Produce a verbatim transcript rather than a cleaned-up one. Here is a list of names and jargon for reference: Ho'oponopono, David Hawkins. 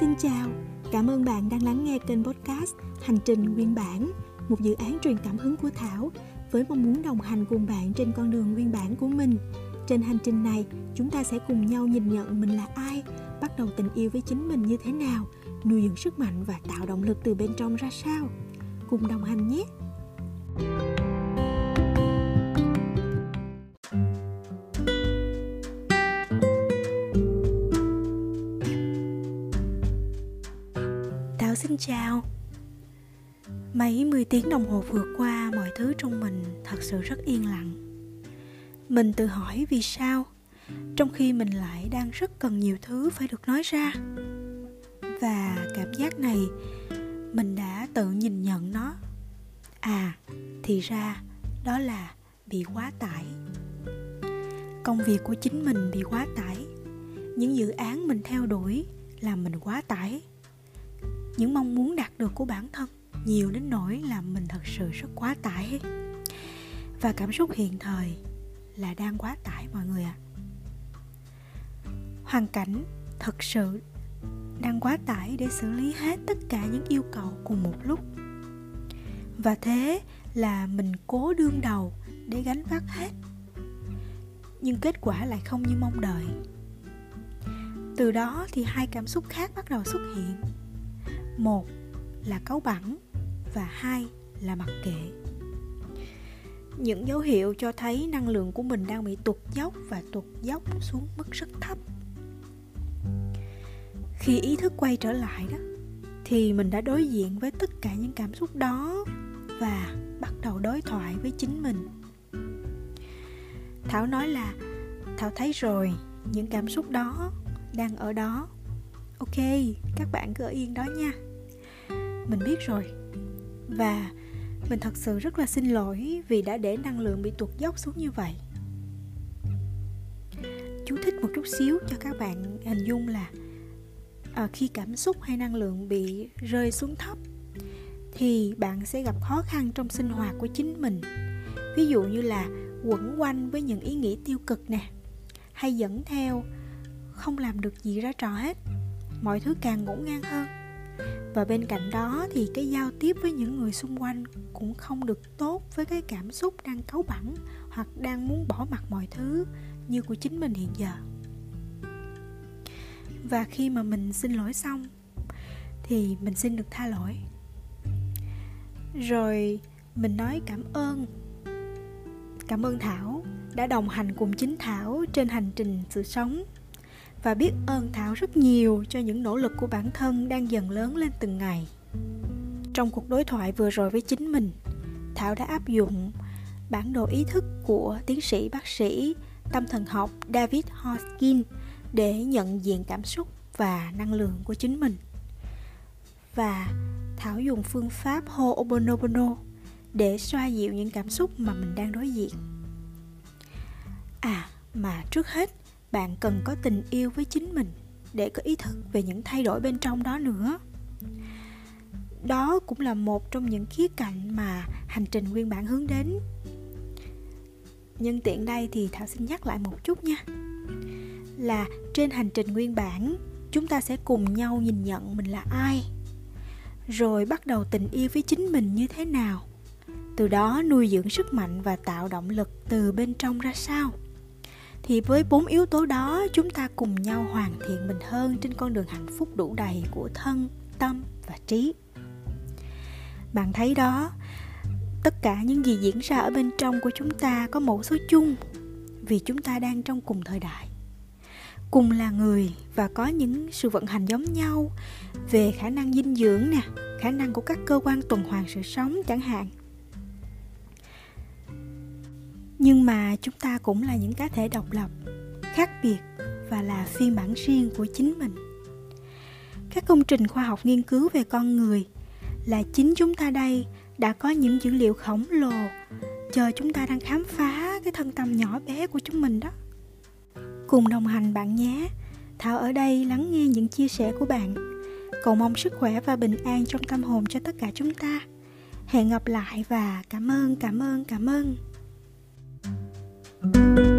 Xin chào, cảm ơn bạn đang lắng nghe kênh podcast Hành trình Nguyên bản, một dự án truyền cảm hứng của Thảo với mong muốn đồng hành cùng bạn trên con đường nguyên bản của mình. Trên hành trình này, chúng ta sẽ cùng nhau nhìn nhận mình là ai, bắt đầu tình yêu với chính mình như thế nào, nuôi dưỡng sức mạnh và tạo động lực từ bên trong ra sao. Cùng đồng hành nhé! Thảo xin chào. Mấy mười tiếng đồng hồ vừa qua, mọi thứ trong mình thật sự rất yên lặng. Mình tự hỏi vì sao, trong khi mình lại đang rất cần nhiều thứ phải được nói ra. Và cảm giác này, mình đã tự nhìn nhận nó. À, thì ra đó là bị quá tải. Công việc của chính mình bị quá tải. Những dự án mình theo đuổi làm mình quá tải. Những mong muốn đạt được của bản thân nhiều đến nỗi là mình thật sự rất quá tải. Và cảm xúc hiện thời là đang quá tải mọi người ạ. À. Hoàn cảnh thật sự đang quá tải để xử lý hết tất cả những yêu cầu cùng một lúc. Và thế là mình cố đương đầu để gánh vác hết. Nhưng kết quả lại không như mong đợi. Từ đó thì hai cảm xúc khác bắt đầu xuất hiện. Một là cáu bẳn và hai là mặc kệ. Những dấu hiệu cho thấy năng lượng của mình đang bị tụt dốc và tụt dốc xuống mức rất thấp. Khi ý thức quay trở lại đó, thì mình đã đối diện với tất cả những cảm xúc đó và bắt đầu đối thoại với chính mình. Thảo nói là Thảo thấy rồi, những cảm xúc đó đang ở đó. Ok, các bạn cứ ở yên đó nha. Mình biết rồi. Và mình thật sự rất là xin lỗi vì đã để năng lượng bị tuột dốc xuống như vậy. Chú thích một chút xíu cho các bạn hình dung là à, khi cảm xúc hay năng lượng bị rơi xuống thấp thì bạn sẽ gặp khó khăn trong sinh hoạt của chính mình. Ví dụ như là quẩn quanh với những ý nghĩ tiêu cực nè, hay dẫn theo không làm được gì ra trò hết, mọi thứ càng ngổn ngang hơn. Và bên cạnh đó thì cái giao tiếp với những người xung quanh cũng không được tốt với cái cảm xúc đang cáu bẳn hoặc đang muốn bỏ mặc mọi thứ như của chính mình hiện giờ. Và khi mà mình xin lỗi xong thì mình xin được tha lỗi. Rồi mình nói cảm ơn. Cảm ơn Thảo đã đồng hành cùng chính Thảo trên hành trình sự sống. Và biết ơn Thảo rất nhiều cho những nỗ lực của bản thân đang dần lớn lên từng ngày. Trong cuộc đối thoại vừa rồi với chính mình, Thảo đã áp dụng bản đồ ý thức của tiến sĩ bác sĩ tâm thần học David Hawkins để nhận diện cảm xúc và năng lượng của chính mình. Và Thảo dùng phương pháp Ho'oponopono để xoa dịu những cảm xúc mà mình đang đối diện. À, mà trước hết bạn cần có tình yêu với chính mình để có ý thức về những thay đổi bên trong đó nữa. Đó cũng là một trong những khía cạnh mà hành trình nguyên bản hướng đến. Nhân tiện đây thì Thảo xin nhắc lại một chút nha. Là trên hành trình nguyên bản, chúng ta sẽ cùng nhau nhìn nhận mình là ai, rồi bắt đầu tình yêu với chính mình như thế nào, từ đó nuôi dưỡng sức mạnh và tạo động lực từ bên trong ra sao. Thì với bốn yếu tố đó, chúng ta cùng nhau hoàn thiện mình hơn trên con đường hạnh phúc đủ đầy của thân, tâm và trí. Bạn thấy đó, tất cả những gì diễn ra ở bên trong của chúng ta có mẫu số chung, vì chúng ta đang trong cùng thời đại, cùng là người và có những sự vận hành giống nhau về khả năng dinh dưỡng nè, khả năng của các cơ quan tuần hoàn sự sống chẳng hạn. Nhưng mà chúng ta cũng là những cá thể độc lập, khác biệt và là phiên bản riêng của chính mình. Các công trình khoa học nghiên cứu về con người là chính chúng ta đây đã có những dữ liệu khổng lồ chờ chúng ta đang khám phá cái thân tâm nhỏ bé của chúng mình đó. Cùng đồng hành bạn nhé. Thảo ở đây lắng nghe những chia sẻ của bạn. Cầu mong sức khỏe và bình an trong tâm hồn cho tất cả chúng ta. Hẹn gặp lại và cảm ơn, cảm ơn, cảm ơn. Thank you.